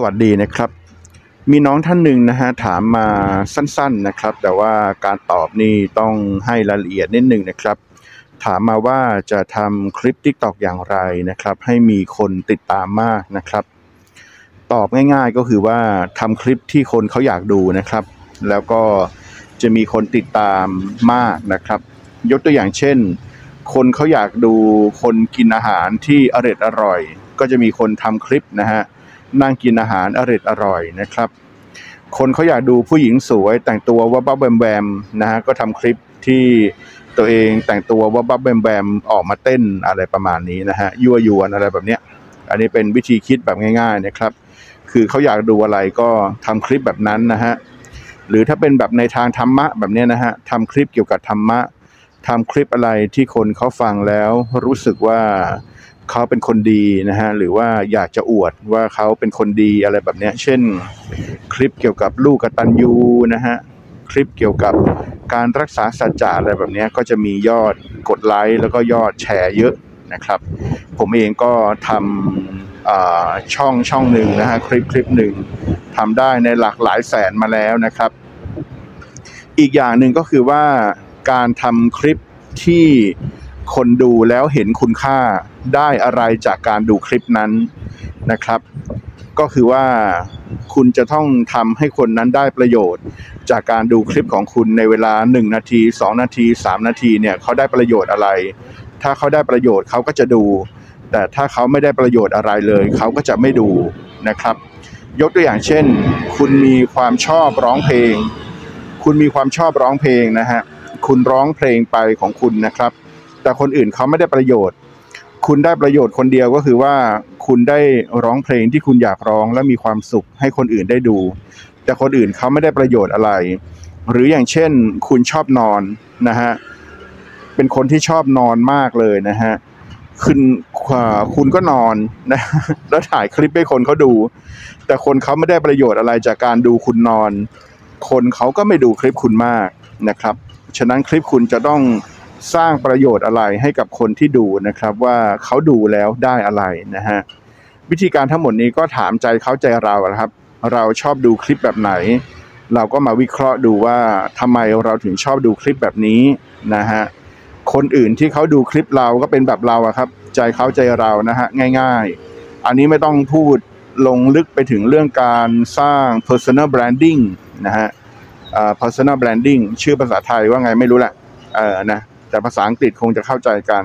สวัสดีนะครับมีน้องท่านหนึ่งนะฮะถามมาสั้นๆนะครับแต่ว่าการตอบนี่ต้องให้รายละเอียดนิดหนึ่งนะครับถามมาว่าจะทำคลิป TikTok อย่างไรนะครับให้มีคนติดตามมากนะครับตอบง่ายๆก็คือว่าทำคลิปที่คนเขาอยากดูนะครับแล้วก็จะมีคนติดตามมากนะครับยกตัวอย่างเช่นคนเขาอยากดูคนกินอาหารที่อร่อยก็จะมีคนทำคลิปนะฮะนั่งกินอาหารอร่อยนะครับคนเขาอยากดูผู้หญิงสวยแต่งตัวว่าบ้าแบมๆนะฮะก็ทำคลิปที่ตัวเองแต่งตัวว่าบ้าแบมๆออกมาเต้นอะไรประมาณนี้นะฮะยั่วยวนอะไรแบบเนี้ยอันนี้เป็นวิธีคิดแบบง่ายๆนะครับคือเขาอยากดูอะไรก็ทำคลิปแบบนั้นนะฮะหรือถ้าเป็นแบบในทางธรรมะแบบเนี้ยนะฮะทำคลิปเกี่ยวกับธรรมะทำคลิปอะไรที่คนเขาฟังแล้วรู้สึกว่าเขาเป็นคนดีนะฮะหรือว่าอยากจะอวดว่าเขาเป็นคนดีอะไรแบบนี้เช่นคลิปเกี่ยวกับลูกกตัญญูนะฮะคลิปเกี่ยวกับการรักษาสัจจะอะไรแบบนี้ก็จะมียอดกดไลค์แล้วก็ยอดแชร์เยอะนะครับผมเองก็ทำช่องหนึ่งนะฮะคลิปหนึ่งทำได้ในหลากหลายแสนมาแล้วนะครับอีกอย่างหนึ่งก็คือว่าการทำคลิปที่คนดูแล้วเห็นคุณค่าได้อะไรจากการดูคลิปนั้นนะครับก็คือว่าคุณจะต้องทำให้คนนั้นได้ประโยชน์จากการดูคลิปของคุณในเวลา1นาที2นาที3นาทีเนี่ยเขาได้ประโยชน์อะไรถ้าเขาได้ประโยชน์เขาก็จะดูแต่ถ้าเขาไม่ได้ประโยชน์อะไรเลยเขาก็จะไม่ดูนะครับยกตัวอย่างเช่นคุณมีความชอบร้องเพลงนะฮะคุณร้องเพลงไปของคุณนะครับแต่คนอื่นเขาไม่ได้ประโยชน์คุณได้ประโยชน์คนเดียวก็คือว่าคุณได้ร้องเพลงที่คุณอยากร้องและมีความสุขให้คนอื่นได้ดูแต่คนอื่นเขาไม่ได้ประโยชน์อะไรหรืออย่างเช่นคุณชอบนอนนะฮะเป็นคนที่ชอบนอนมากเลยนะฮะคุณก็นอนนะแล้วถ่ายคลิปให้คนเขาดูแต่คนเขาไม่ได้ประโยชน์อะไรจากการดูคุณนอนคนเขาก็ไม่ดูคลิปคุณมากนะครับฉะนั้นคลิปคุณจะต้องสร้างประโยชน์อะไรให้กับคนที่ดูนะครับว่าเขาดูแล้วได้อะไรนะฮะวิธีการทั้งหมดนี้ก็ถามใจเขาใจเราครับเราชอบดูคลิปแบบไหนเราก็มาวิเคราะห์ดูว่าทำไมเราถึงชอบดูคลิปแบบนี้นะฮะคนอื่นที่เขาดูคลิปเราก็เป็นแบบเราครับใจเขาใจเรานะฮะง่ายๆอันนี้ไม่ต้องพูดลงลึกไปถึงเรื่องการสร้าง personal branding นะฮะpersonal branding ชื่อภาษาไทยว่าไงไม่รู้แหละนะแต่ภาษาอังกฤษคงจะเข้าใจกัน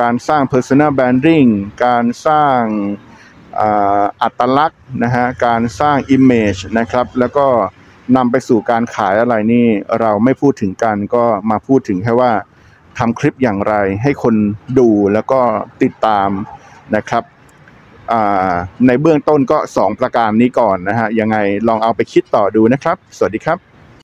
การสร้าง personal branding การสร้างอัตลักษณ์นะฮะการสร้าง image นะครับแล้วก็นำไปสู่การขายอะไรนี่เราไม่พูดถึงกันก็มาพูดถึงแค่ว่าทำคลิปอย่างไรให้คนดูแล้วก็ติดตามนะครับในเบื้องต้นก็2ประการนี้ก่อนนะฮะยังไงลองเอาไปคิดต่อดูนะครับสวัสดีครับ